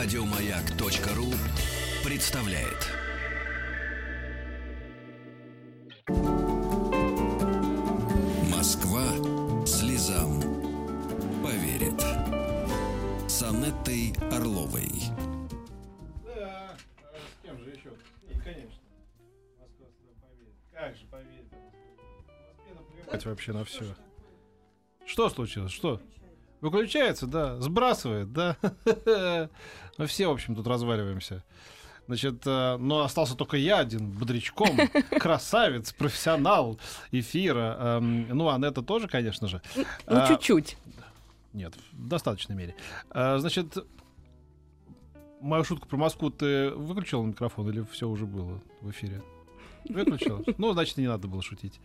Радиомаяк.ру представляет. Москва слезам поверит. С Анеттой Орловой. Да, а с кем же еще? И, конечно, Москва слезам поверит. Как же поверит? Москве вообще на все. Что случилось? Что? Выключается, да, сбрасывает, да. Мы все, в общем, тут разваливаемся. Значит, но остался только я один, бодрячком, красавец, профессионал эфира. Ну, Анетта тоже, конечно же. Ну, чуть-чуть. Нет, в достаточной мере. Значит, мою шутку про Москву ты выключила микрофон или все уже было в эфире? Выключила? Ну, значит, не надо было шутить.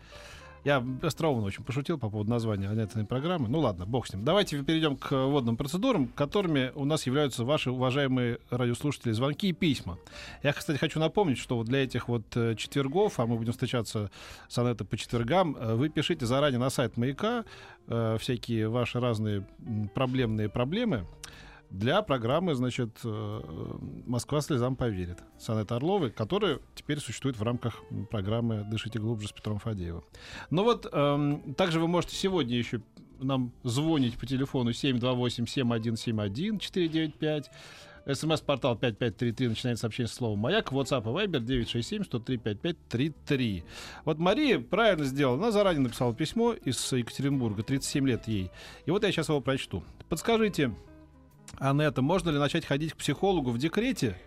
Я остроумно очень пошутил по поводу названия этой программы. Ну ладно, бог с ним. Давайте перейдем к водным процедурам, которыми у нас являются ваши уважаемые радиослушатели, звонки и письма. Я, кстати, хочу напомнить, что вот для этих вот четвергов, а мы будем встречаться с Анеттой по четвергам, вы пишите заранее на сайт «Маяка» всякие ваши разные проблемные проблемы для программы, значит, «Москва слезам поверит» с Анеттой Орловой, которая теперь существует в рамках программы «Дышите глубже» с Петром Фадеевым. Но вот также вы можете сегодня еще нам звонить по телефону 728-7171 495. СМС-портал 5533, начинает сообщение с словом «Маяк». WhatsApp и Viber 967-103-5533. Вот Мария правильно сделала. Она заранее написала письмо из Екатеринбурга, 37 лет ей. И вот я сейчас его прочту. Подскажите, Анетта, можно ли начать ходить к психологу в декрете,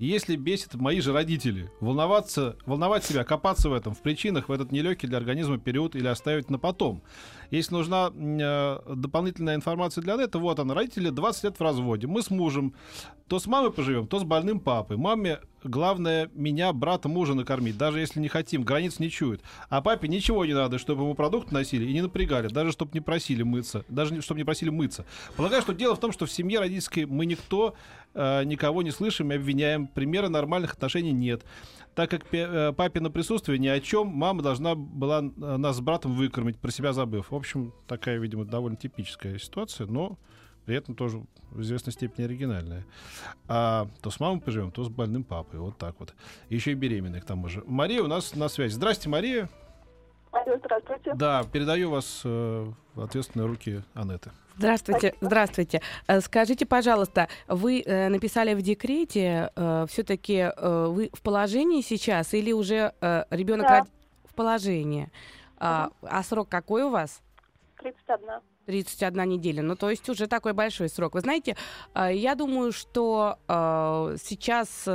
если бесит мои же родители? Волновать себя, копаться в этом, в причинах, в этот нелегкий для организма период или оставить на потом? Если нужна дополнительная информация для Анетты, вот она, родители 20 лет в разводе, мы с мужем, то с мамой поживем, то с больным папой. Маме главное меня, брата, мужа накормить, даже если не хотим, границ не чуют. А папе ничего не надо, чтобы ему продукты носили и не напрягали, даже чтобы не просили мыться. Полагаю, что дело в том, что в семье родительской мы никто никого не слышим и обвиняем. Примера нормальных отношений нет. Так как папино присутствие ни о чем, мама должна была нас с братом выкормить, про себя забыв. В общем, такая, видимо, довольно типическая ситуация, но при этом тоже в известной степени оригинальная. А то с мамой поживем, то с больным папой. Вот так вот. Еще и беременная, к тому же. Мария у нас на связи. Здрасте, Мария. Алло, здравствуйте. Да, передаю вас в ответственные руки Анетты. Здравствуйте. Здравствуйте. Скажите, пожалуйста, вы написали в декрете, все-таки вы в положении сейчас или уже ребенок в положении? А срок какой у вас? 31. 31 неделя. Ну, то есть уже такой большой срок. Вы знаете, я думаю, что сейчас,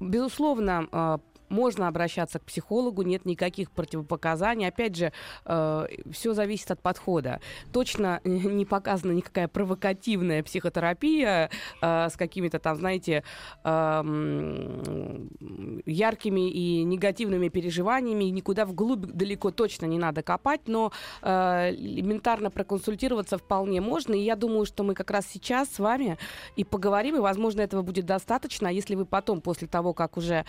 безусловно, можно обращаться к психологу, нет никаких противопоказаний. Опять же, все зависит от подхода. Точно не показана никакая провокативная психотерапия с какими-то там, знаете, яркими и негативными переживаниями. Никуда вглубь далеко точно не надо копать, но элементарно проконсультироваться вполне можно. И я думаю, что мы как раз сейчас с вами и поговорим, и, возможно, этого будет достаточно. А если вы потом, после того, как уже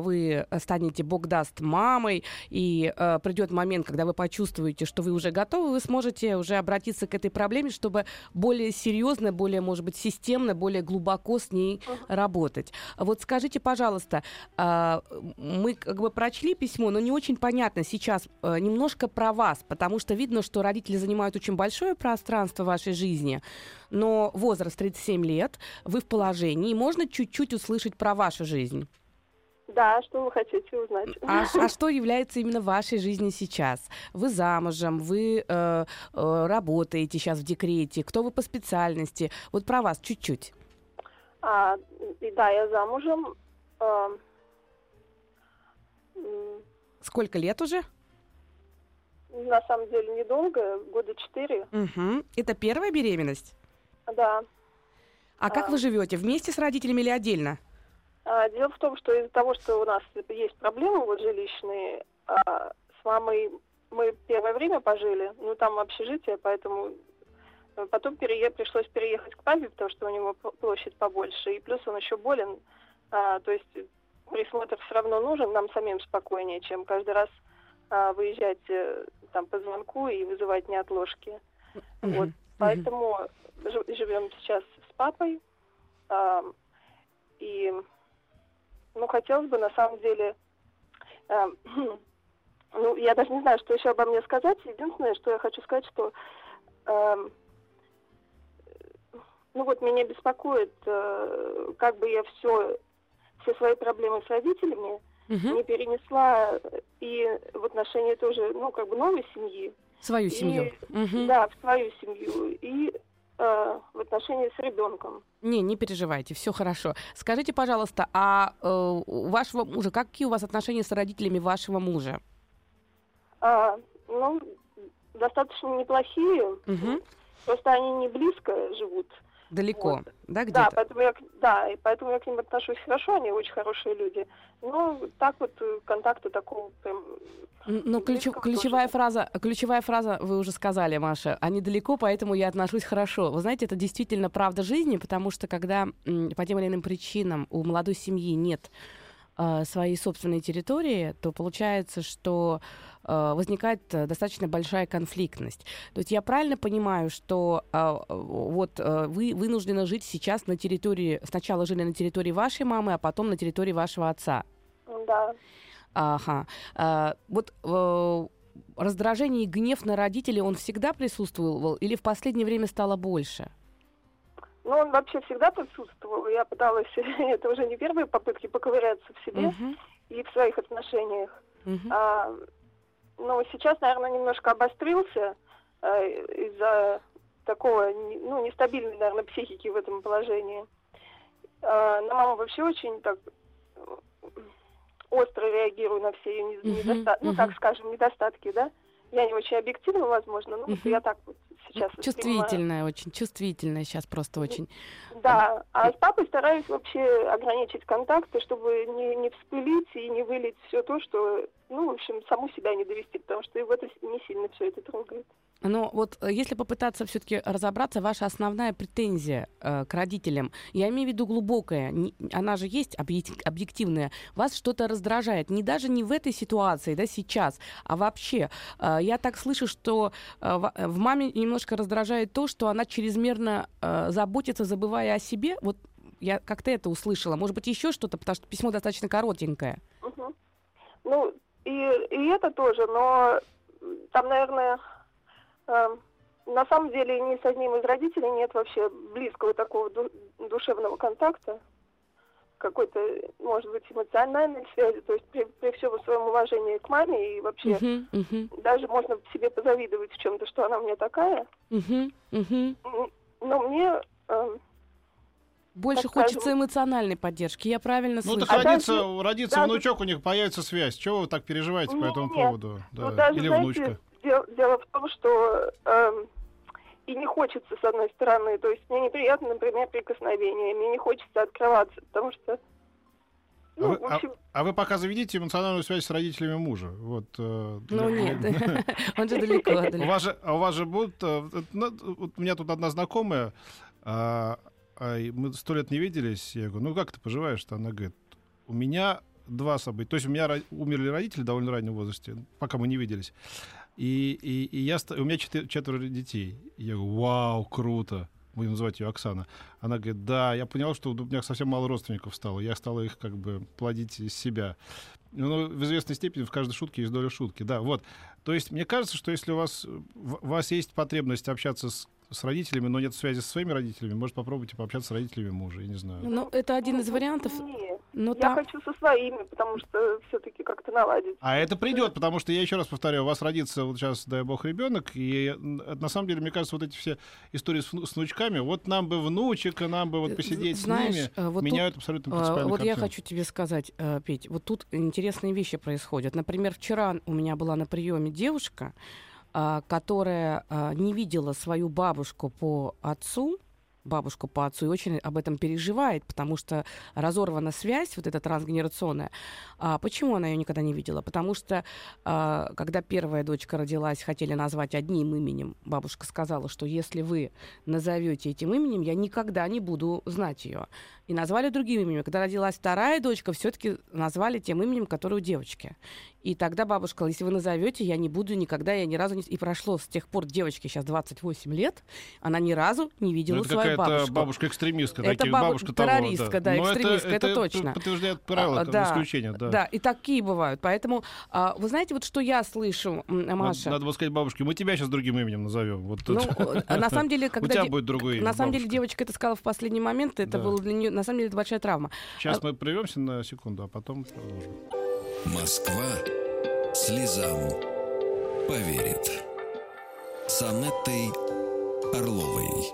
вы станете, Бог даст, мамой, и придет момент, когда вы почувствуете, что вы уже готовы, вы сможете уже обратиться к этой проблеме, чтобы более серьезно, более, может быть, системно, более глубоко с ней работать. Вот скажите, пожалуйста, мы как бы прочли письмо, но не очень понятно сейчас немножко про вас, потому что видно, что родители занимают очень большое пространство в вашей жизни, но возраст 37 лет, вы в положении, можно чуть-чуть услышать про вашу жизнь? Да, что вы хотите узнать? А что является именно вашей жизнью сейчас? Вы замужем, вы работаете сейчас в декрете, кто вы по специальности? Вот про вас чуть-чуть. Да, я замужем. Сколько лет уже? На самом деле недолго, года 4. Угу. Это первая беременность? Да. А как вы живете? Вместе с родителями или отдельно? Дело в том, что из-за того, что у нас есть проблемы вот жилищные, с мамой мы первое время пожили, ну там общежитие, поэтому потом пришлось переехать к папе, потому что у него площадь побольше, и плюс он еще болен, то есть присмотр все равно нужен, нам самим спокойнее, чем каждый раз выезжать там по звонку и вызывать неотложки. Вот, поэтому живем сейчас с папой. И, ну, хотелось бы, на самом деле, ну, я даже не знаю, что еще обо мне сказать. Единственное, что я хочу сказать, что, ну, вот меня беспокоит, как бы я все свои проблемы с родителями не перенесла и в отношении тоже, ну, как бы новой семьи. Свою семью. И, да, в свою семью. И в отношении с ребенком. Не переживайте, все хорошо. Скажите, пожалуйста, а у вашего мужа, какие у вас отношения с родителями вашего мужа? Ну, достаточно неплохие. Просто они не близко живут. Далеко, вот. Да, где-то? Да, поэтому я к ним отношусь хорошо, они очень хорошие люди. Но так вот контакта такого прям... Ну, ключевая фраза, вы уже сказали, Маша, они далеко, поэтому я отношусь хорошо. Вы знаете, это действительно правда жизни, потому что когда по тем или иным причинам у молодой семьи нет своей собственной территории, то получается, что возникает достаточно большая конфликтность. То есть я правильно понимаю, что вот вы вынуждены жить сейчас на территории... Сначала жили на территории вашей мамы, а потом на территории вашего отца? Да. Ага. Вот раздражение и гнев на родителей, он всегда присутствовал или в последнее время стало больше? Ну, он вообще всегда присутствовал. Я пыталась, это уже не первые попытки, поковыряться в себе и в своих отношениях. Но сейчас, наверное, немножко обострился из-за такого, ну, нестабильной, наверное, психики в этом положении. На маму вообще очень так остро реагирую на все ее недостатки, ну, так скажем, недостатки, да? Я не очень объективна, возможно, но вот я так вот сейчас... Чувствительная сейчас просто очень. Да, а с папой стараюсь вообще ограничить контакты, чтобы не вспылить и не вылить все то, что, ну, в общем, саму себя не довести, потому что его это не сильно все это трогает. Но вот если попытаться все-таки разобраться, ваша основная претензия к родителям, я имею в виду глубокая, она же есть объективная, вас что-то раздражает, не даже не в этой ситуации, да, сейчас, а вообще. Я так слышу, что в маме немножко раздражает то, что она чрезмерно заботится, забывая о себе. Вот я как-то это услышала. Может быть, еще что-то, потому что письмо достаточно коротенькое. Ну, и это тоже, но там, наверное... На самом деле ни с одним из родителей нет вообще близкого такого душевного контакта, какой-то, может быть, эмоциональной связи. То есть при всем своем уважении к маме и вообще даже можно себе позавидовать в чем-то, что она у меня такая. Но мне... Больше хочется эмоциональной поддержки, я правильно слышу? Ну, так родится внучок, у них появится связь. Чего вы так переживаете по этому поводу? Да. Ну, даже, или внучка? Знаете, дело в том, что и не хочется, с одной стороны, то есть мне неприятно, например, прикосновение, мне не хочется открываться, потому что... Ну, в общем... а вы пока заведите эмоциональную связь с родителями мужа. Вот, ну нет, он же далеко. У вас же будут... У меня тут одна знакомая, мы 100 лет не виделись, я говорю, ну как ты поживаешь-то? Она говорит, у меня два события. То есть у меня умерли родители в довольно раннем возрасте, пока мы не виделись. И у меня 4 детей. Я говорю, вау, круто. Будем называть ее Оксана. Она говорит, да, я поняла, что у меня совсем мало родственников стало. Я стала их как бы плодить из себя. Ну, в известной степени в каждой шутке есть доля шутки. Да, вот. То есть мне кажется, что если у вас есть потребность общаться с родителями, но нет связи со своими родителями, может, попробуйте пообщаться с родителями мужа, я не знаю. Ну, это один из вариантов. Нет, хочу со своими, потому что все-таки как-то наладить. А это придет, потому что, я еще раз повторяю, у вас родится вот сейчас, дай бог, ребенок, и на самом деле, мне кажется, вот эти все истории с внучками, вот нам бы внучек, нам бы вот посидеть с ними, вот меняют тут, абсолютно принципиально вот картину. Я хочу тебе сказать, Петь, вот тут интересные вещи происходят. Например, вчера у меня была на приеме девушка, которая не видела свою бабушку по отцу, и очень об этом переживает, потому что разорвана связь, вот эта трансгенерационная. Почему она ее никогда не видела? Потому что, когда первая дочка родилась, хотели назвать одним именем. Бабушка сказала, что если вы назовете этим именем, я никогда не буду знать ее. И назвали другим именем. Когда родилась вторая дочка, все-таки назвали тем именем, которое у девочки. И тогда бабушка сказала, если вы назовете, я не буду никогда, я ни разу не... И прошло с тех пор девочке сейчас 28 лет, она ни разу не видела свою какая-то бабушка-экстремистка. Это бабушка-террористка, да, экстремистка, это точно. Подтверждает правила, исключение. Да, и такие бывают. Поэтому, вы знаете, вот что я слышу, Маша... Надо было сказать бабушке, мы тебя сейчас другим именем назовем. Вот тут. Ну, на самом деле, когда... У тебя будет другое имя. На самом деле, девочка это сказала в последний момент, это было для нее, на самом деле, это большая травма. Сейчас мы прервемся на секунду, а потом продолжим. Москва слезам поверит. С Анеттой Орловой.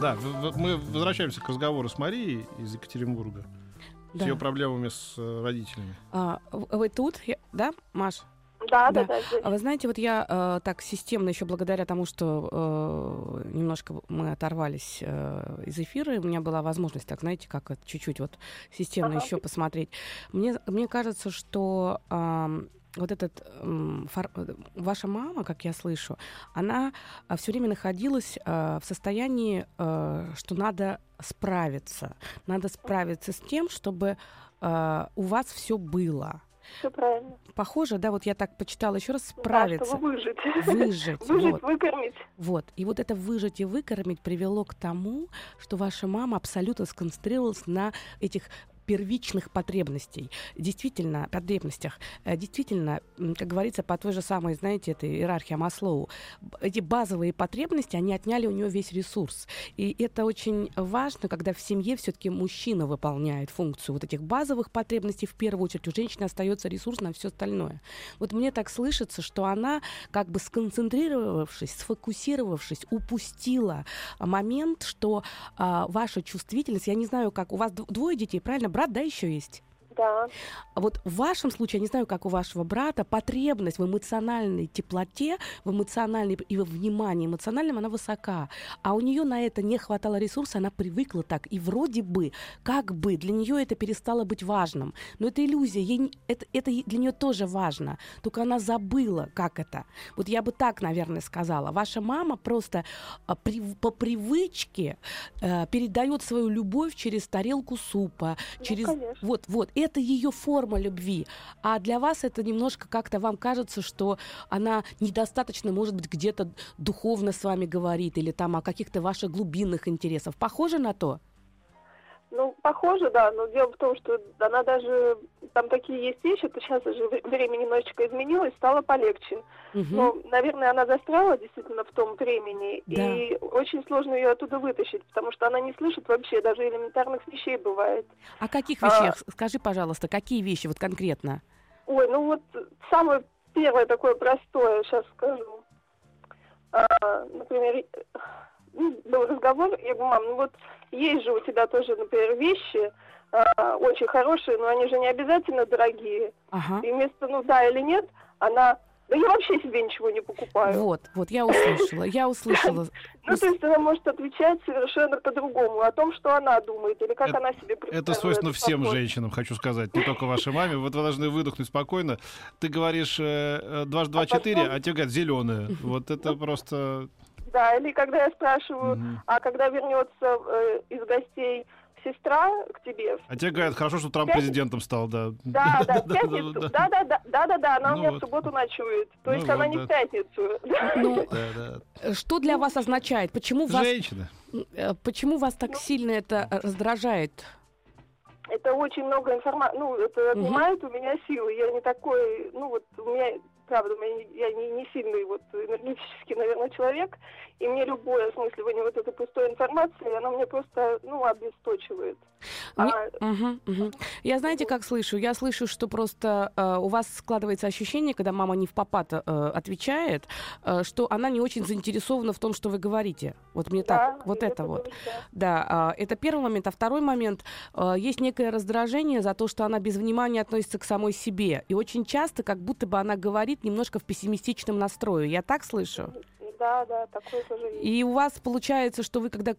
Да, мы возвращаемся к разговору с Марией из Екатеринбурга. Да. С ее проблемами с родителями. Вы тут, да, Маш? Да. Вы знаете, вот я так системно, еще благодаря тому, что немножко мы оторвались из эфира, и у меня была возможность, так знаете, как чуть-чуть вот системно еще посмотреть. Мне кажется, что вот этот ваша мама, как я слышу, она все время находилась в состоянии, что надо справиться с тем, чтобы у вас все было. Все правильно. Похоже, да, вот я так почитала еще раз, справиться. Да, чтобы выжить. Выжить, выкормить. Вот. И вот это выжить и выкормить привело к тому, что ваша мама абсолютно сконцентрировалась на этих первичных потребностей. Действительно, потребностях. Действительно, как говорится, по той же самой, знаете, этой иерархии Маслоу, эти базовые потребности, они отняли у нее весь ресурс. И это очень важно, когда в семье все-таки мужчина выполняет функцию вот этих базовых потребностей в первую очередь. У женщины остается ресурс на все остальное. Вот мне так слышится, что она, как бы сконцентрировавшись, сфокусировавшись, упустила момент, что ваша чувствительность, я не знаю, как, у вас двое детей, правильно? Брат, да, еще есть? Да. Вот в вашем случае, я не знаю, как у вашего брата, потребность в эмоциональной теплоте, в эмоциональной и в внимании эмоциональном, она высока. А у нее на это не хватало ресурса, она привыкла так. И вроде бы, как бы, для нее это перестало быть важным. Но это иллюзия, ей, это для нее тоже важно. Только она забыла, как это. Вот я бы так, наверное, сказала. Ваша мама просто по привычке передает свою любовь через тарелку супа. Через... Ну, вот. Это ее форма любви. А для вас это немножко как-то вам кажется, что она недостаточно, может быть, где-то духовно с вами говорит или там о каких-то ваших глубинных интересах. Похоже на то? Ну, похоже, да. Но дело в том, что она даже... Там такие есть вещи. Это сейчас уже время немножечко изменилось, стало полегче. Угу. Но, наверное, она застряла действительно в том времени. Да. И очень сложно ее оттуда вытащить, потому что она не слышит вообще. Даже элементарных вещей бывает. О каких вещах? Скажи, пожалуйста, какие вещи вот конкретно? Ой, ну вот самое первое такое простое, сейчас скажу. Например... Был разговор, я говорю, мам, ну вот есть же у тебя тоже, например, вещи очень хорошие, но они же не обязательно дорогие. Ага. И вместо «ну да» или «нет» она... Да я вообще себе ничего не покупаю. Вот, я услышала. Ну, то есть она может отвечать совершенно по-другому о том, что она думает, или как она себе представляет. Это свойственно всем женщинам, хочу сказать, не только вашей маме. Вот вы должны выдохнуть спокойно. Ты говоришь 2 × 2 = 4, а тебе говорят «зеленая». Вот это просто... Да, или когда я спрашиваю, а когда вернется из гостей сестра к тебе... А тебе говорят, хорошо, что Трамп президентом стал, да. Да, в пятницу. Да, она у меня в субботу ночует. То есть она не в пятницу. Ну, что для вас означает? Почему вас так сильно это раздражает? Это очень много информации. Ну, это отнимает у меня силы. Я не такой... Ну, вот у меня... Правда, я не сильный вот, энергетический, наверное, человек, и мне любое смысливание вот этой пустой информации, она мне просто, обесточивает. Я, знаете, как слышу? Я слышу, что просто у вас складывается ощущение, когда мама не впопад отвечает, что она не очень заинтересована в том, что вы говорите. Вот мне так, вот это вот. Да, это первый момент. А второй момент, есть некое раздражение за то, что она без внимания относится к самой себе. И очень часто, как будто бы она говорит немножко в пессимистичном настрое. Я так слышу? Да, такое тоже есть. И у вас получается, что вы, когда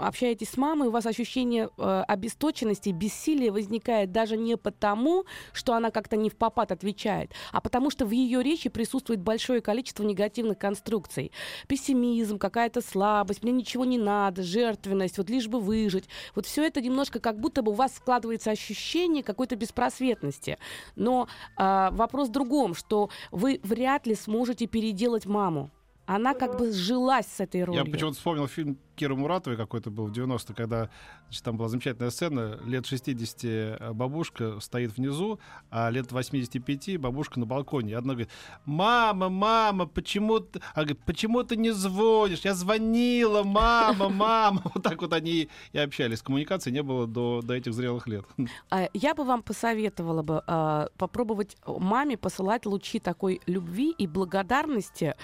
общаетесь с мамой, у вас ощущение обесточенности, бессилия возникает даже не потому, что она как-то не впопад отвечает, а потому что в ее речи присутствует большое количество негативных конструкций. Пессимизм, какая-то слабость, мне ничего не надо, жертвенность, вот лишь бы выжить. Вот все это немножко как будто бы у вас складывается ощущение какой-то беспросветности. Но вопрос в другом, что вы вряд ли сможете переделать маму. Она как бы сжилась с этой ролью. Я почему-то вспомнил фильм Киры Муратовой, какой-то был в 90-е, когда, значит, там была замечательная сцена, лет 60 бабушка стоит внизу, а лет 85 бабушка на балконе. И одна говорит: мама, почему ты... Она говорит: почему ты не звонишь? Я звонила, мама. Вот так вот они и общались. Коммуникации не было до этих зрелых лет. Я бы вам посоветовала бы попробовать маме посылать лучи такой любви и благодарности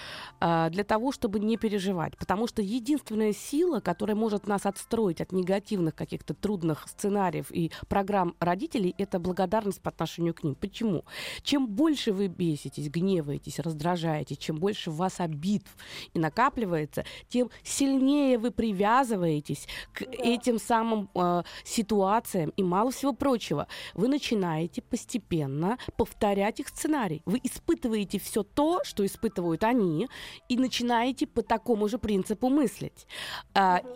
для того, чтобы не переживать. Потому что единственная сила, которая может нас отстроить от негативных каких-то трудных сценариев и программ родителей, это благодарность по отношению к ним. Почему? Чем больше вы беситесь, гневаетесь, раздражаетесь, чем больше у вас обид и накапливается, тем сильнее вы привязываетесь к этим самым ситуациям. И мало всего прочего, вы начинаете постепенно повторять их сценарий. Вы испытываете все то, что испытывают они, и начинаете по такому же принципу мыслить.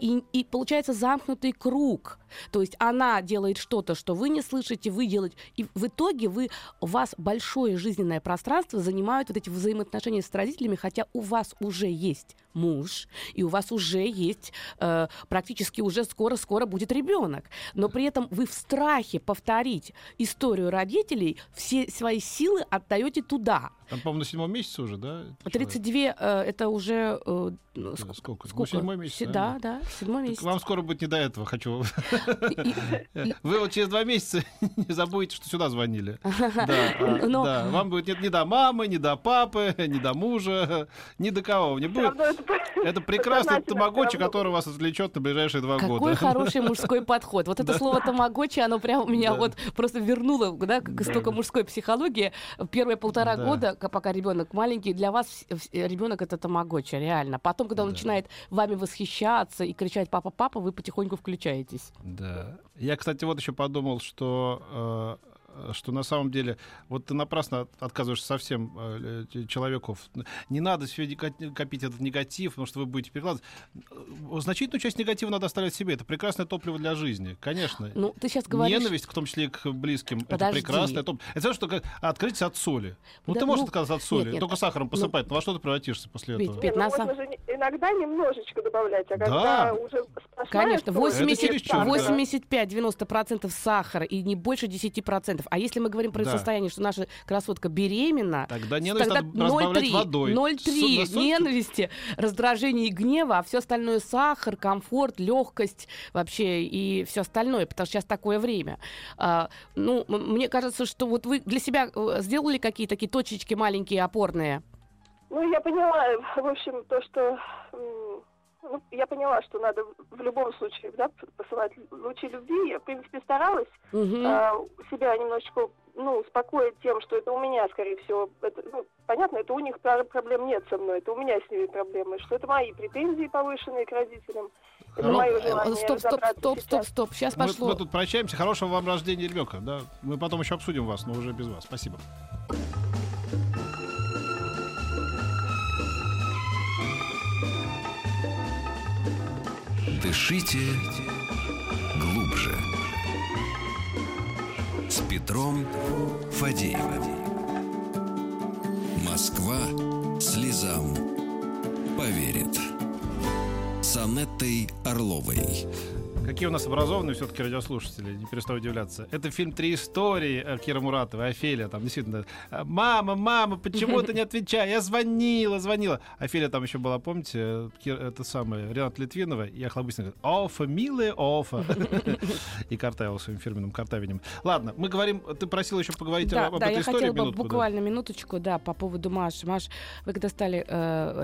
И получается замкнутый круг. То есть она делает что-то, что вы не слышите, вы делаете. И в итоге у вас большое жизненное пространство занимают вот эти взаимоотношения с родителями, хотя у вас уже есть муж, и у вас уже есть практически уже скоро будет ребенок. Но при этом вы в страхе повторить историю родителей, все свои силы отдаете туда. Там, по-моему, на седьмом месяце уже, да? 32 это уже... Сколько? Седьмой месяц. Да, седьмой месяц. Вам скоро будет не до этого, хочу. Вы вот через 2 месяца не забудете, что сюда звонили. Вам будет не до мамы, не до папы, не до мужа, ни до кого не будет. Это прекрасный тамагочи, который вас отвлечет на ближайшие 2 года. Какой хороший мужской подход. Вот это слово тамагочи, оно прям меня вот просто вернуло, да, к истокам мужской психологии. Первые 1,5 года, пока ребенок маленький, для вас ребенок — это тамагочи, реально. Потом, когда он начинает вами восхищаться и кричать «папа, папа», вы потихоньку включаетесь. Да. Я, кстати, вот еще подумал, что на самом деле вот ты напрасно отказываешься совсем человеку. Не надо себе копить этот негатив, потому что вы будете перекладывать. Значительную часть негатива надо оставлять себе. Это прекрасное топливо для жизни, конечно. Ну, ты сейчас говоришь... Ненависть, в том числе и к близким, это прекрасное топливо. Это значит, что открытие от соли. Ты можешь отказаться от соли, только сахаром посыпать. Во что ты превратишься после этого? Иногда немножечко добавлять, а когда уже... Конечно, 85-90% сахара и не больше 10%. А если мы говорим про состояние, что наша красотка беременна, тогда ненависть надо разбавлять водой. 0,3 ненависти, раздражение и гнева, а все остальное — сахар, комфорт, легкость вообще и все остальное, потому что сейчас такое время. Мне кажется, что вот вы для себя сделали какие-то такие точечки маленькие, опорные? Я поняла, в общем, то, что... я поняла, что надо в любом случае, да, посылать лучи любви. Я, в принципе, старалась себя немножечко успокоить тем, что это у меня, скорее всего. Это, понятно, это у них проблем нет со мной, это у меня с ними проблемы, что это мои претензии повышенные к родителям. Стоп. Сейчас пошло. Мы тут прощаемся. Хорошего вам рождения ребенка. Да? Мы потом еще обсудим вас, но уже без вас. Спасибо. Дышите глубже. С Петром Фадеевым. Москва слезам поверит. С Анеттой Орловой. Какие у нас образованные все-таки радиослушатели, не перестаю удивляться. Это фильм «Три истории» Киры Муратовой, Офелия, там действительно «Мама, почему ты не отвечаешь? Я звонила». Офелия там еще была, помните, Рената Литвинова, и Охлобыстин говорит: «Офа, милая Офа». И Картавил своим фирменным картавением. Ладно, мы говорим, ты просила еще поговорить об этой истории. Да, я хотела бы буквально минуточку, по поводу Маши. Маш, вы когда стали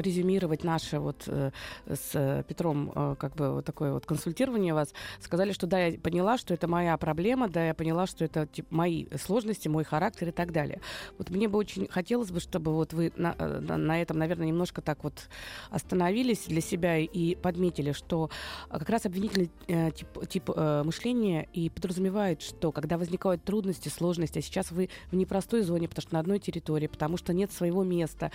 резюмировать наше вот с Петром как бы вот такое вот консультирование вас, сказали, что я поняла, что это моя проблема, я поняла, что это мои сложности, мой характер и так далее. Вот мне бы очень хотелось бы, чтобы вот вы на этом, наверное, немножко так вот остановились для себя и подметили, что как раз обвинительный тип мышления и подразумевает, что когда возникают трудности, сложности, а сейчас вы в непростой зоне, потому что на одной территории, потому что нет своего места,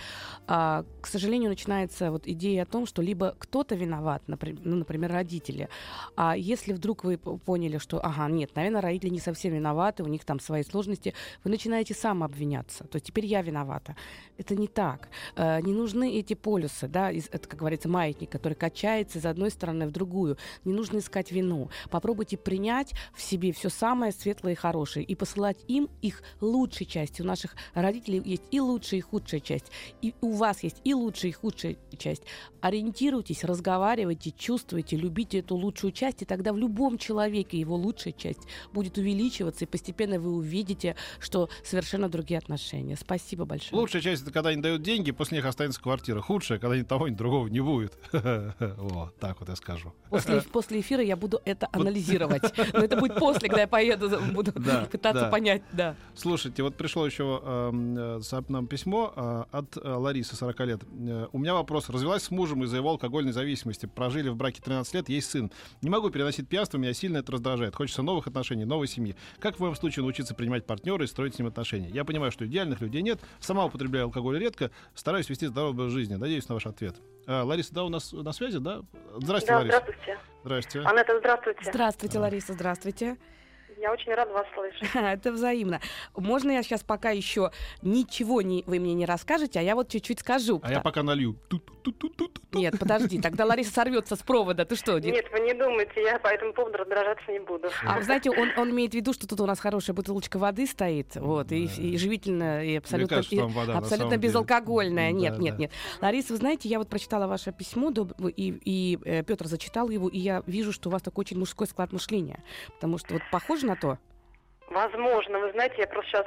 к сожалению, начинается вот идея о том, что либо кто-то виноват, например, родители, а если вдруг вы поняли, что, нет, наверное, родители не совсем виноваты, у них там свои сложности, вы начинаете сам обвиняться. То есть теперь я виновата. Это не так. Не нужны эти полюсы, да, это, как говорится, маятник, который качается из одной стороны в другую. Не нужно искать вину. Попробуйте принять в себе все самое светлое и хорошее и посылать им их лучшие части. У наших родителей есть и лучшая, и худшая часть. И у вас есть и лучшая, и худшая часть. Ориентируйтесь, разговаривайте, чувствуйте, любите эту лучшую часть, и тогда в любом человеке его лучшая часть будет увеличиваться, и постепенно вы увидите, что совершенно другие отношения. Спасибо большое. Лучшая часть — это когда они дают деньги, после них останется квартира. Худшая — когда ни того, ни другого не будет. Вот так вот я скажу. После эфира я буду это анализировать. Но это будет после, когда я поеду, буду пытаться понять. Слушайте, вот пришло еще нам письмо от Ларисы, 40 лет. У меня вопрос. Развелась с мужем из-за его алкогольной зависимости. Прожили в браке 13 лет, есть сын. Не могу переносить пьянство, меня сильно это раздражает. Хочется новых отношений, новой семьи. Как в моем случае научиться принимать партнера и строить с ним отношения? Я понимаю, что идеальных людей нет. Сама употребляю алкоголь редко. Стараюсь вести здоровый образ жизни. Надеюсь на ваш ответ. Лариса, да, у нас на связи, да? Здравствуйте, Лариса. Здравствуйте. Здравствуйте. Анетта, здравствуйте. Здравствуйте, Лариса, здравствуйте. Я очень рада вас слышать. Это взаимно. Можно я сейчас пока еще вы мне не расскажете, а я вот чуть-чуть скажу. А я пока налью. Нет, подожди, тогда Лариса сорвется с провода. Ты что? Нет, вы не думайте, я по этому поводу раздражаться не буду. А вы знаете, он имеет в виду, что тут у нас хорошая бутылочка воды стоит, вот, и живительная, и абсолютно безалкогольная. Нет. Лариса, вы знаете, я вот прочитала ваше письмо, и Петр зачитал его, и я вижу, что у вас такой очень мужской склад мышления, потому что вот похоже на то? Возможно. Вы знаете, я просто сейчас...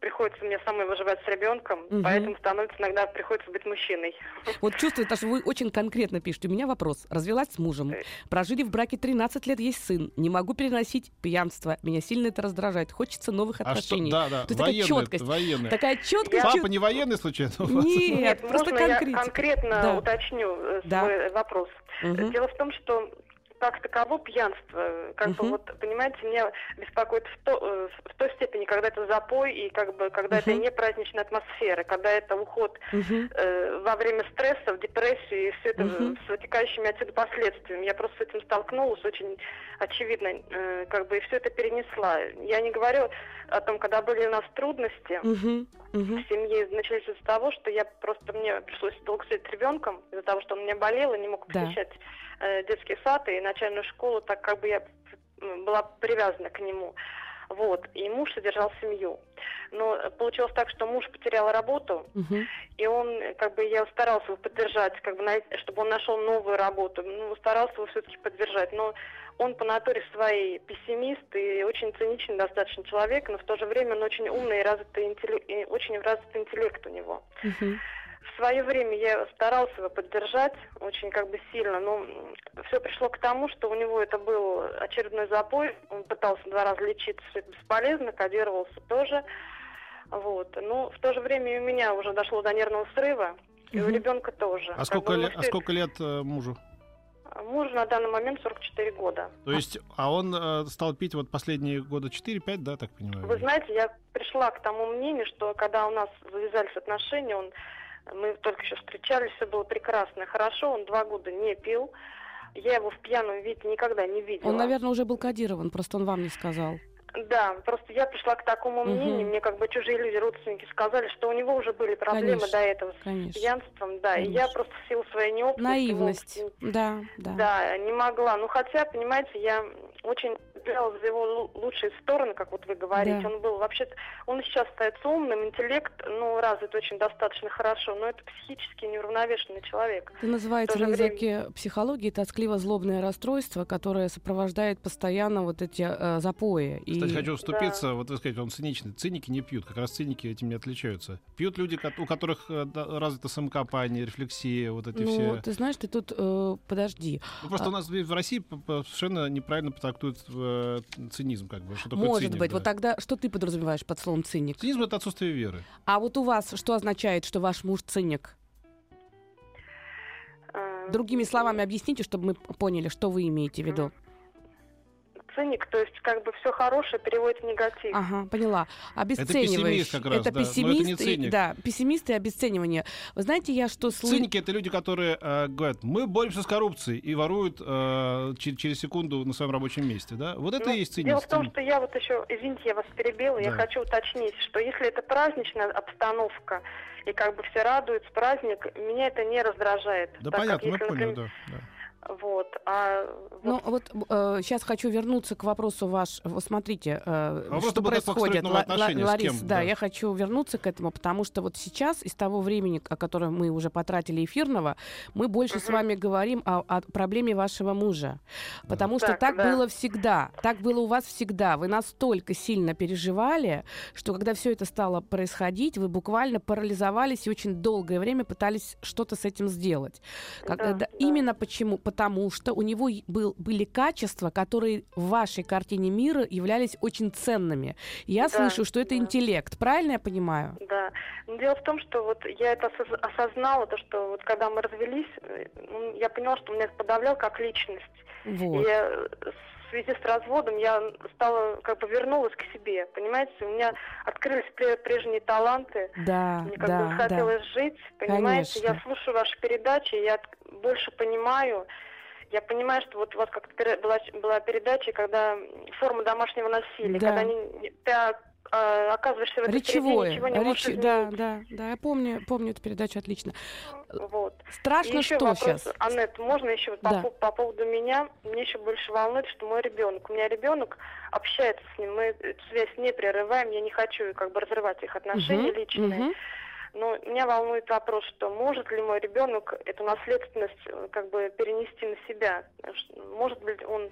приходится мне самой выживать с ребенком, поэтому становится иногда приходится быть мужчиной. Вот чувствую, что вы очень конкретно пишете. У меня вопрос. Развелась с мужем. Прожили в браке 13 лет, есть сын. Не могу переносить пьянство. Меня сильно это раздражает. Хочется новых отношений. Что? Да. То военные, такая четкость. Военные. Такая четкость. Папа не военный случайно? Нет, просто конкретно уточню свой вопрос. Дело в том, что как таково пьянство, бы вот, понимаете, меня беспокоит в той степени, когда это запой и как бы когда это не праздничная атмосфера, когда это уход во время стресса в депрессию и все это с вытекающими отсюда последствиями. Я просто с этим столкнулась очень очевидно, и все это перенесла. Я не говорю о том, когда были у нас трудности в семье, начались из-за того, что мне пришлось долго сидеть с ребенком из-за того, что он у меня болел и не мог посещать детский сад и начальную школу, так как бы я была привязана к нему. Вот. И муж содержал семью. Но получилось так, что муж потерял работу, и он, я старался его поддержать, чтобы он нашел новую работу. Старался его все-таки поддержать. Но он по натуре своей пессимист и очень циничный достаточно человек, но в то же время он очень умный и очень развитый интеллект у него. В свое время я старался его поддержать очень сильно, но все пришло к тому, что у него это был очередной запой. Он пытался 2 раза лечиться, все это бесполезно, кодировался тоже. Вот. Но в то же время и у меня уже дошло до нервного срыва, и у ребенка тоже. Сколько лет мужу? Мужу на данный момент 44 года. То есть, он стал пить последние года 4-5, да, так понимаю? Вы знаете, я пришла к тому мнению, что когда у нас завязались отношения, мы только еще встречались, все было прекрасно, хорошо. Он 2 года не пил. Я его в пьяном виде никогда не видела. Он, наверное, уже был кодирован, просто он вам не сказал. Да, просто я пришла к такому мнению. Мне чужие люди, родственники сказали, что у него уже были проблемы до этого с пьянством. Да, конечно. И я просто в силу своей неопытности... Наивность, да, не могла. Хотя, понимаете, я очень взяла за его лучшие стороны, как вот вы говорите. Да. Он был вообще-то... Он сейчас остается умным, интеллект, развит очень достаточно хорошо, но это психически неуравновешенный человек. Это называется на языке психологии тоскливо-злобное расстройство, которое сопровождает постоянно эти запои. Кстати, хочу вступиться, вы сказали, он циничный. Циники не пьют, как раз циники этим не отличаются. Пьют люди, у которых развита самокопание, рефлексия, все. Ну, ты знаешь, ты тут, подожди. Просто у нас в России совершенно неправильно трактуют цинизм, Что такое может циник, быть, да? Вот тогда, что ты подразумеваешь под словом «циник»? Цинизм — это отсутствие веры. А вот у вас что означает, что ваш муж циник? Другими словами объясните, чтобы мы поняли, что вы имеете в виду. циник, то есть как бы все хорошее переводит в негатив. Ага, поняла. Обесцениваешь. Это пессимисты, да, пессимисты и обесценивание. Вы знаете, я что слышала? Циники — это люди, которые говорят: мы боремся с коррупцией, и воруют через секунду на своем рабочем месте, да? Вот это и есть цинизм. Дело в том, что я вот еще, извините, я вас перебила, я хочу уточнить, что если это праздничная обстановка, и как бы все радуются, праздник, меня это не раздражает. Да, понятно, мы поняли, да. Вот, Ну, вот сейчас хочу вернуться к вопросу ваш. Смотрите, что происходит. Ларис, да, я хочу вернуться к этому, потому что вот сейчас из того времени, о котором мы уже потратили эфирного, мы больше с вами говорим о проблеме вашего мужа. Да. Потому что так было всегда. Так было у вас всегда. Вы настолько сильно переживали, что когда все это стало происходить, вы буквально парализовались и очень долгое время пытались что-то с этим сделать. Именно почему? Потому что у него были качества, которые в вашей картине мира являлись очень ценными. Я слышу, что это интеллект. Правильно я понимаю? Да. Но дело в том, что вот я это осознала, то, что вот когда мы развелись, я поняла, что меня это подавляло как личность. Вот. И в связи с разводом я стала, как бы вернулась к себе. Понимаете, у меня открылись прежние таланты. Да, мне как бы хотелось жить. Понимаете, конечно. Я слушаю ваши передачи, я больше понимаю. Я понимаю, что вот у вас как-то была передача, когда форма домашнего насилия, когда ты оказываешься в этой среде, ничего не можешь изменить. Да, я помню эту передачу отлично. Вот. Страшно, что вопрос, сейчас? Анетта, можно еще по поводу меня? Мне еще больше волнует, что мой ребенок. У меня ребенок общается с ним, мы связь не прерываем, я не хочу как бы разрывать их отношения личные. Но меня волнует вопрос, что может ли мой ребенок эту наследственность как бы перенести на себя? Может быть, он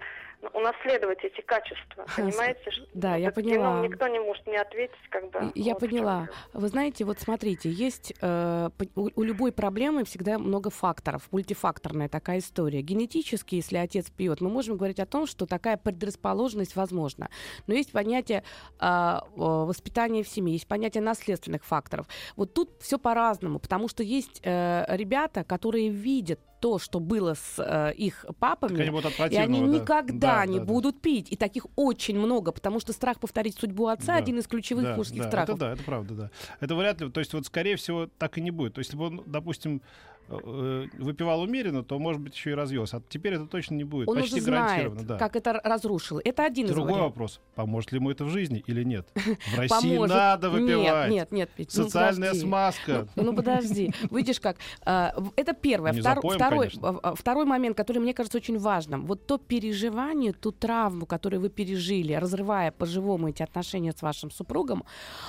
унаследовать эти качества, понимаете? Да, я поняла. Никто не может мне ответить, когда... Я поняла. Вы знаете, вот смотрите, есть... у любой проблемы всегда много факторов, мультифакторная такая история. Генетически, если отец пьет, мы можем говорить о том, что такая предрасположенность возможна. Но есть понятие воспитания в семье, есть понятие наследственных факторов. Вот тут все по-разному, потому что есть ребята, которые видят то, что было с их папами, и они никогда не будут пить. И таких очень много, потому что страх повторить судьбу отца один из ключевых мужских страхов. Это правда, да. Это вряд ли, то есть вот скорее всего так и не будет. То есть если бы он, допустим, выпивал умеренно, то, может быть, еще и развелся. А теперь это точно не будет. Он почти уже знает, как это разрушило. Это один из вариантов. Другой вопрос. Поможет ли ему это в жизни или нет? В России надо выпивать. Нет. Социальная смазка. Ну, подожди. Видишь как. Это первое. Второй момент, который, мне кажется, очень важным. Вот то переживание, ту травму, которую вы пережили, разрывая по-живому эти отношения с вашим супругом,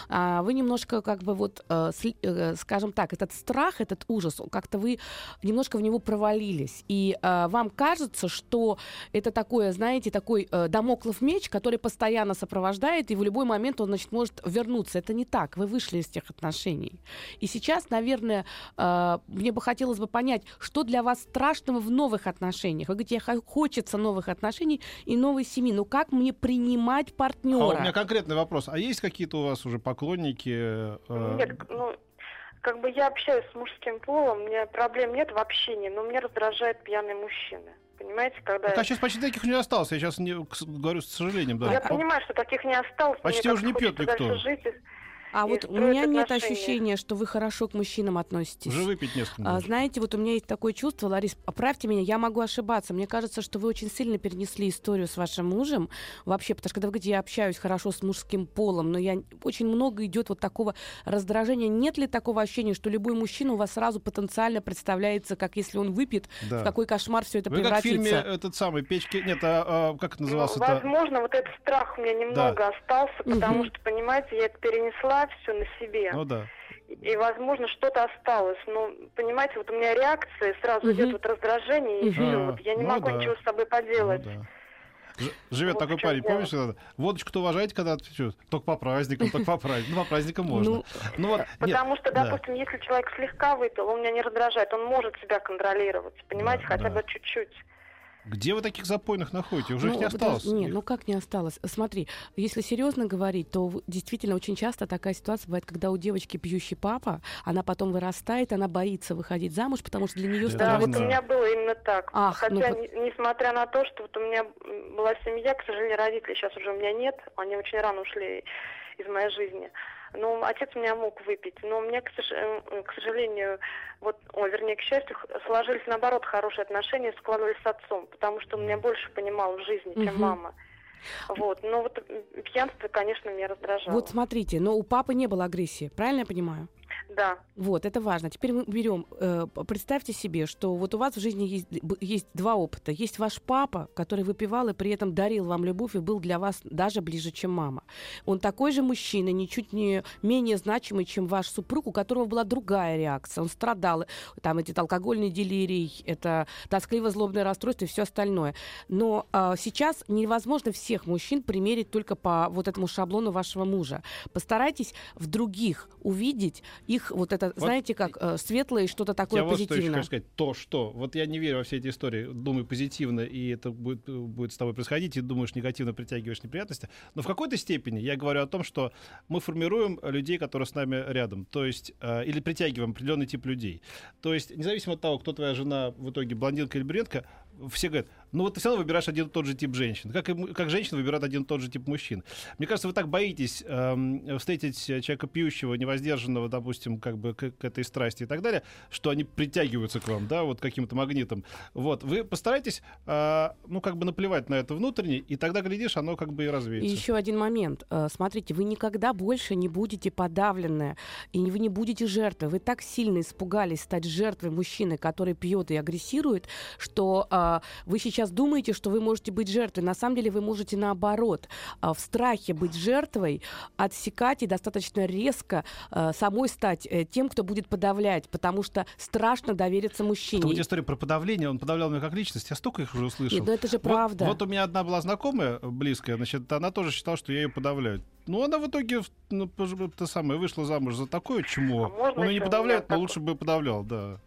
вы немножко, как бы, вот, скажем так, этот страх, этот ужас, как-то вы немножко в него провалились. И вам кажется, что это такое, знаете, такой дамоклов меч, который постоянно сопровождает, и в любой момент он, значит, может вернуться. Это не так. Вы вышли из тех отношений. И сейчас, наверное, мне бы хотелось бы понять, что для вас страшного в новых отношениях. Вы говорите, хочется новых отношений и новой семьи. Но как мне принимать партнера? У меня конкретный вопрос. А есть какие-то у вас уже поклонники? Нет, как бы я общаюсь с мужским полом, у меня проблем нет в общении, но меня раздражают пьяные мужчины. Понимаете, когда... А сейчас почти таких не осталось, я сейчас говорю с сожалением. Да. Я понимаю, что таких не осталось. Почти уже не пьет никто. А вот у меня нет ощущения, что вы хорошо к мужчинам относитесь. Уже выпить несколько. Знаете, вот у меня есть такое чувство, Ларис, поправьте меня, я могу ошибаться. Мне кажется, что вы очень сильно перенесли историю с вашим мужем вообще, потому что когда вы говорите, я общаюсь хорошо с мужским полом, но очень много идет вот такого раздражения. Нет ли такого ощущения, что любой мужчина у вас сразу потенциально представляется, как если он выпьет, в какой кошмар все это превратится? Как в фильме этот самый «Печки»... Нет, как это называлось? Возможно, вот этот страх у меня немного остался, потому что, понимаете, я это перенесла все на себе. И, возможно, что-то осталось. Но, понимаете, вот у меня реакция, сразу идет вот раздражение, и все. Вот я не могу ничего с собой поделать. Живет вот такой парень, помнишь, когда водочку-то уважаете, когда только по праздникам, по праздникам можно. Потому что, допустим, если человек слегка выпил, он меня не раздражает, он может себя контролировать, понимаете, хотя бы чуть-чуть. Где вы таких запойных находите? Уже их не осталось. Нет, ну как не осталось? Смотри, если серьезно говорить, то действительно очень часто такая ситуация бывает, когда у девочки пьющий папа, она потом вырастает, она боится выходить замуж, потому что для нее... Да, вот у меня было именно так. Хотя, несмотря на то, что вот у меня была семья, к сожалению, родителей сейчас уже у меня нет, они очень рано ушли из моей жизни. Ну, отец меня мог выпить, но мне, к сожалению, к счастью, сложились, наоборот, хорошие отношения, складывались с отцом, потому что он меня больше понимал в жизни, чем мама. Но пьянство, конечно, меня раздражало. Вот смотрите, но у папы не было агрессии, правильно я понимаю? Да. Вот, это важно. Теперь мы берем, представьте себе, что вот у вас в жизни есть два опыта. Есть ваш папа, который выпивал и при этом дарил вам любовь и был для вас даже ближе, чем мама. Он такой же мужчина, ничуть не менее значимый, чем ваш супруг, у которого была другая реакция. Он страдал, там эти алкогольные делирии, это тоскливо-злобное расстройство и все остальное. Но сейчас невозможно всех мужчин примерить только по вот этому шаблону вашего мужа. Постарайтесь в других увидеть их знаете, как светлое и что-то такое позитивное. Я вот что хочу сказать. Я не верю во все эти истории. Думаю позитивно, и это будет с тобой происходить, и думаешь негативно, притягиваешь неприятности. Но в какой-то степени я говорю о том, что мы формируем людей, которые с нами рядом. То есть, или притягиваем определенный тип людей. То есть, независимо от того, кто твоя жена в итоге, блондинка или брюнетка, все говорят, ты все равно выбираешь один и тот же тип женщин. Как женщины выбирают один и тот же тип мужчин. Мне кажется, вы так боитесь встретить человека пьющего, невоздержанного, допустим, к этой страсти и так далее, что они притягиваются к вам, каким-то магнитом. Вы постарайтесь, наплевать на это внутренне, и тогда, глядишь, оно и развеется. И еще один момент. Смотрите, вы никогда больше не будете подавлены, и вы не будете жертвой. Вы так сильно испугались стать жертвой мужчины, который пьет и агрессирует, что... Вы сейчас думаете, что вы можете быть жертвой. На самом деле вы можете, наоборот, в страхе быть жертвой, отсекать и достаточно резко самой стать тем, кто будет подавлять, потому что страшно довериться мужчине. Это вот история про подавление. Он подавлял меня как личность. Я столько их уже услышал. Нет, это же правда. Вот у меня одна была знакомая, близкая, она тоже считала, что я ее подавляю. Она в итоге вышла замуж за такое чмо. Он ее не подавляет, но лучше бы подавлял, да.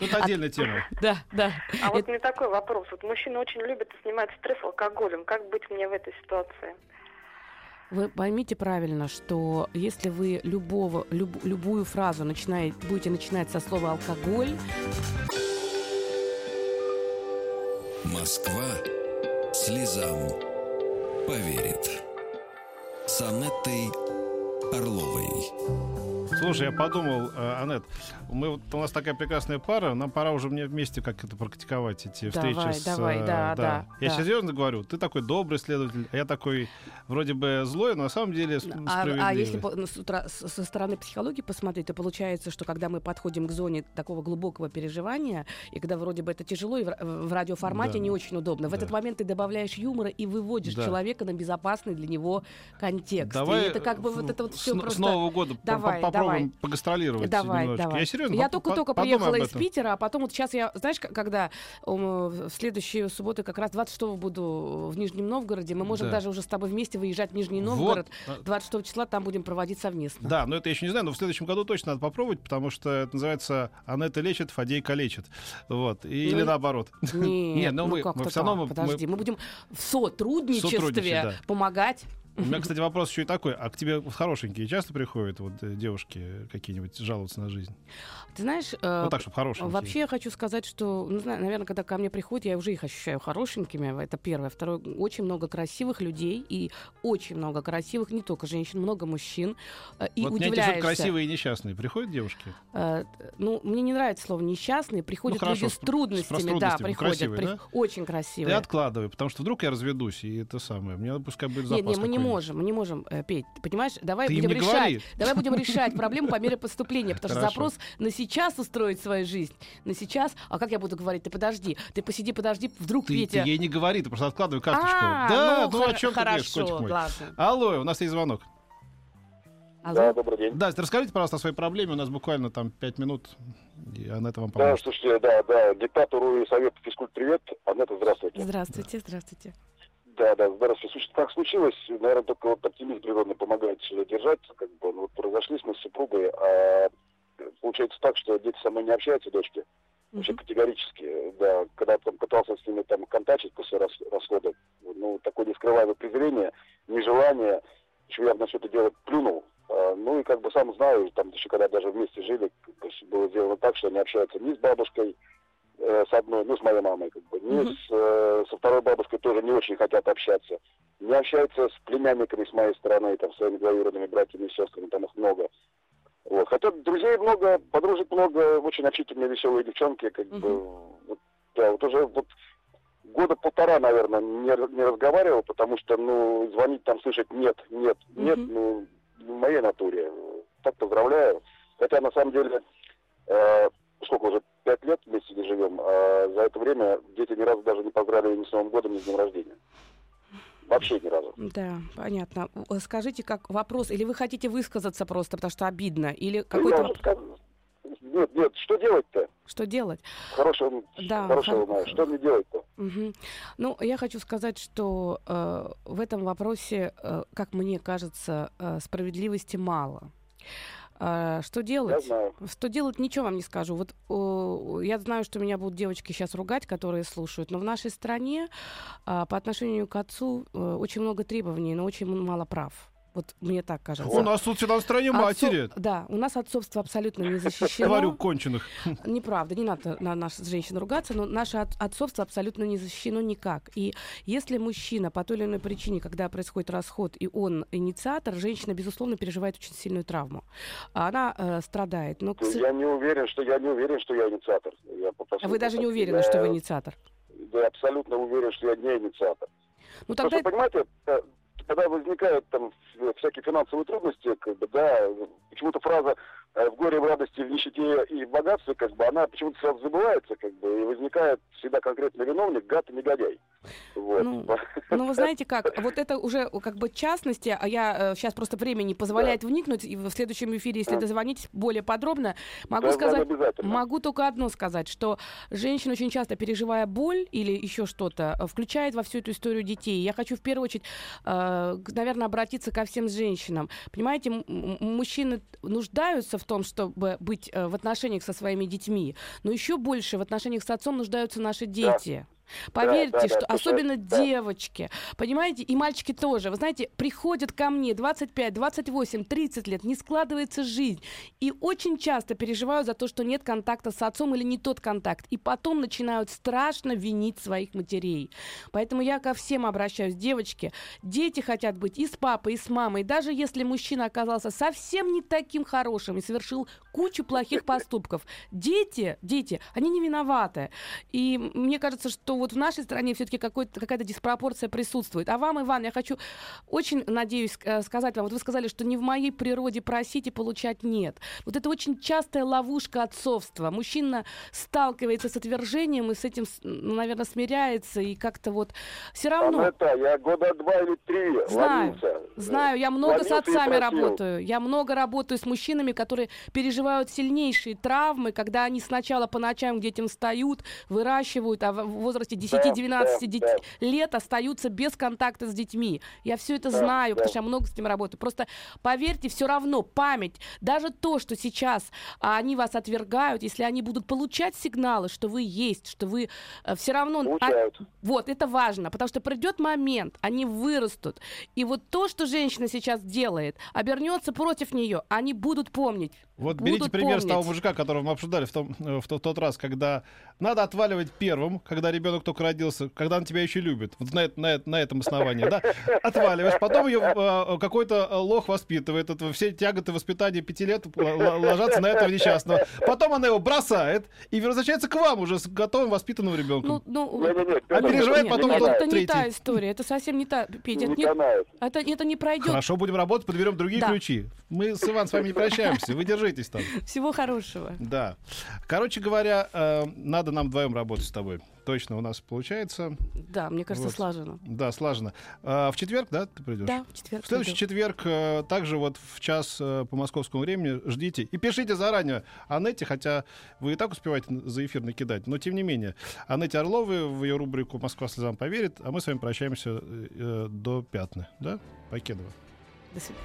Это отдельная тема. Да. А вот мне такой вопрос. Мужчины очень любят снимать стресс алкоголем. Как быть мне в этой ситуации? Вы поймите правильно, что если вы любую фразу будете начинать со слова «алкоголь». Москва слезам поверит. С Анеттой Орловой. Слушай, я подумал, Анет, у нас такая прекрасная пара, нам пора уже мне вместе как-то практиковать эти встречи. Серьезно говорю, ты такой добрый следователь, а я такой вроде бы злой, но на самом деле справедливый. А если со стороны психологии посмотреть, то получается, что когда мы подходим к зоне такого глубокого переживания, и когда вроде бы это тяжело, и в радиоформате не очень удобно, в этот момент ты добавляешь юмора и выводишь человека на безопасный для него контекст. Давай и это все просто... С Нового года попробуем погастролировать немножечко. Давай. Я серьезно. Я только приехала из Питера, а потом сейчас я, знаешь, когда в следующую субботу как раз 26-го буду в Нижнем Новгороде, мы можем даже уже с тобой вместе выезжать в Нижний Новгород. 26 числа там будем проводить совместно. Да, но это я еще не знаю, но в следующем году точно надо попробовать, потому что это называется «Анетта лечит, Фадей калечит». Или наоборот. Нет, ну как-то так. Подожди, мы будем в сотрудничестве помогать. У меня, кстати, вопрос еще и такой. А к тебе хорошенькие часто приходят девушки какие-нибудь жаловаться на жизнь? Ты знаешь... так, чтобы хорошенькие. Вообще я хочу сказать, что, наверное, когда ко мне приходят, я уже их ощущаю хорошенькими. Это первое. Второе, очень много красивых людей. И очень много красивых, не только женщин, много мужчин. И удивляешься. Мне красивые и несчастные. Приходят девушки? Мне не нравится слово «несчастные». Приходят люди с трудностями. Да, приходят. Очень красивые. Ты откладывай, потому что вдруг я разведусь, и это самое. Мне пускай будет запас какой-то. Не можем, Петь, понимаешь? Давай будем решать проблему по мере поступления, потому что запрос на сейчас устроить свою жизнь, на сейчас, а как я буду говорить? Ты подожди, ты посиди, вдруг Петя... Ты ей не говори, ты просто откладывай карточку. О чем ты говоришь, котик мой? Алло, у нас есть звонок. Да, добрый день. Да, расскажите, пожалуйста, о своей проблеме, у нас буквально 5 минут, и Анетта вам поможет. Да, слушайте, диктатору и совету физкульт привет. Анетта, здравствуйте. Здравствуйте. Да, здравствуйте. Слушайте, так случилось, наверное, только оптимизм природный помогает сюда держаться, разошлись мы с супругой, а получается так, что дети со мной не общаются, дочки, Вообще категорически, да, когда там пытался с ними там контачить после расхода, ну, такое нескрываемое презрение, нежелание, что я на все это дело плюнул. Ну и как бы сам знаю, там еще когда даже вместе жили, было сделано так, что они общаются не с бабушкой, с одной, ну, с моей мамой, как бы, не с, со второй бабушкой тоже не очень хотят общаться, не общаются с племянниками с моей стороны, там, своими двоюродными братьями и сестрами, там их много. Вот. Хотя друзей много, подружек много, очень общительные, веселые девчонки, как бы, вот, да, вот уже вот года полтора, наверное, не разговаривал, потому что, ну, звонить там, слышать нет, ну, в моей натуре. Так поздравляю. Хотя, на самом деле, сколько уже, 5 лет вместе не живем, а за это время дети ни разу даже не поздравили ни с Новым годом, ни с днем рождения. Вообще ни разу. Да, понятно. Скажите, как вопрос, или вы хотите высказаться просто, потому что обидно, или какой-то... Нет, что делать-то? Что делать? Хорошего мая. Что мне делать-то? Ну, я хочу сказать, что в этом вопросе, как мне кажется, справедливости мало. Что делать? Что делать, ничего вам не скажу. Вот я знаю, что меня будут девочки сейчас ругать, которые слушают, но в нашей стране по отношению к отцу очень много требований, но очень мало прав. Вот мне так кажется. У нас тут всегда в стране матери. Да, у нас отцовство абсолютно не защищено. Говорю, конченых. Неправда, не надо на наших женщин ругаться, но наше отцовство абсолютно не защищено никак. И если мужчина по той или иной причине, когда происходит расход, и он инициатор, женщина, безусловно, переживает очень сильную травму. Она страдает. Но Я не уверен, что я инициатор. Вы даже не уверены, что вы инициатор? Я абсолютно уверен, что я не инициатор. Ну тогда... Понимаете... Когда возникают там всякие финансовые трудности, как бы, да, почему-то фраза «в горе, в радости, в нищете и в богатстве», как бы, она почему-то сразу забывается, как бы, и возникает всегда конкретный виновник, гад и негодяй. Вот. Ну, вы знаете как, вот это уже как бы частности, а я сейчас просто времени не позволяет вникнуть, и в следующем эфире, если дозвонитесь более подробно, могу только одно сказать, что женщина, очень часто переживая боль или еще что-то, включает во всю эту историю детей. Я хочу в первую очередь, наверное, обратиться ко всем женщинам. Понимаете, мужчины нуждаются в том, чтобы быть в отношениях со своими детьми, но еще больше в отношениях с отцом нуждаются наши дети. Поверьте, что особенно девочки, понимаете, и мальчики тоже. Вы знаете, приходят ко мне 25, 28, 30 лет, не складывается жизнь. И очень часто переживают за то, что нет контакта с отцом или не тот контакт. И потом начинают страшно винить своих матерей. Поэтому я ко всем обращаюсь. Девочки, дети хотят быть и с папой, и с мамой. Даже если мужчина оказался совсем не таким хорошим и совершил кучу плохих поступков. Дети, они не виноваты. И мне кажется, что вот в нашей стране все-таки какая-то диспропорция присутствует. А вам, Иван, я хочу очень, надеюсь, сказать вам, вот вы сказали, что не в моей природе просить и получать нет. Вот это очень частая ловушка отцовства. Мужчина сталкивается с отвержением и с этим, наверное, смиряется и как-то вот все равно... Анетта, я года 2 или 3 ловился. Знаю, я много с отцами работаю. Я много работаю с мужчинами, которые переживают сильнейшие травмы, когда они сначала по ночам к детям встают, выращивают, а в возрасте 10-12 лет остаются без контакта с детьми. Я все это знаю, потому что я много с ним работаю. Просто поверьте, все равно память, даже то, что сейчас они вас отвергают, если они будут получать сигналы, что вы есть, что вы все равно... Вот, это важно, потому что придет момент, они вырастут. И вот то, что женщина сейчас делает, обернется против нее, они будут помнить. Вот берите пример с того мужика, которого мы обсуждали в тот раз, когда надо отваливать первым, когда ребенок только родился, когда он тебя еще любит. Вот на этом основании, да? Отваливаешь, потом ее какой-то лох воспитывает. Это все тяготы воспитания 5 лет ложатся на этого несчастного. Потом она его бросает и возвращается к вам уже с готовым воспитанным ребенком. А переживает потом третий. Это не та история, это совсем не та, Петя. Это не пройдет. Хорошо, будем работать, подберем другие ключи. Мы с Иваном с вами не прощаемся, вы держитесь там. Всего хорошего. Да. Короче говоря, надо нам вдвоем работать с тобой. Точно у нас получается. Да, мне кажется, вот. Слажено. Да, слажено. В четверг, да, ты придешь? Да, в четверг. В следующий четверг также вот в 1:00 по московскому времени ждите. И пишите заранее Анетте, хотя вы и так успеваете за эфир накидать, но тем не менее. Анетте Орловой в ее рубрику «Москва слезам поверит», а мы с вами прощаемся до пятны. Да? Покедова. До свидания.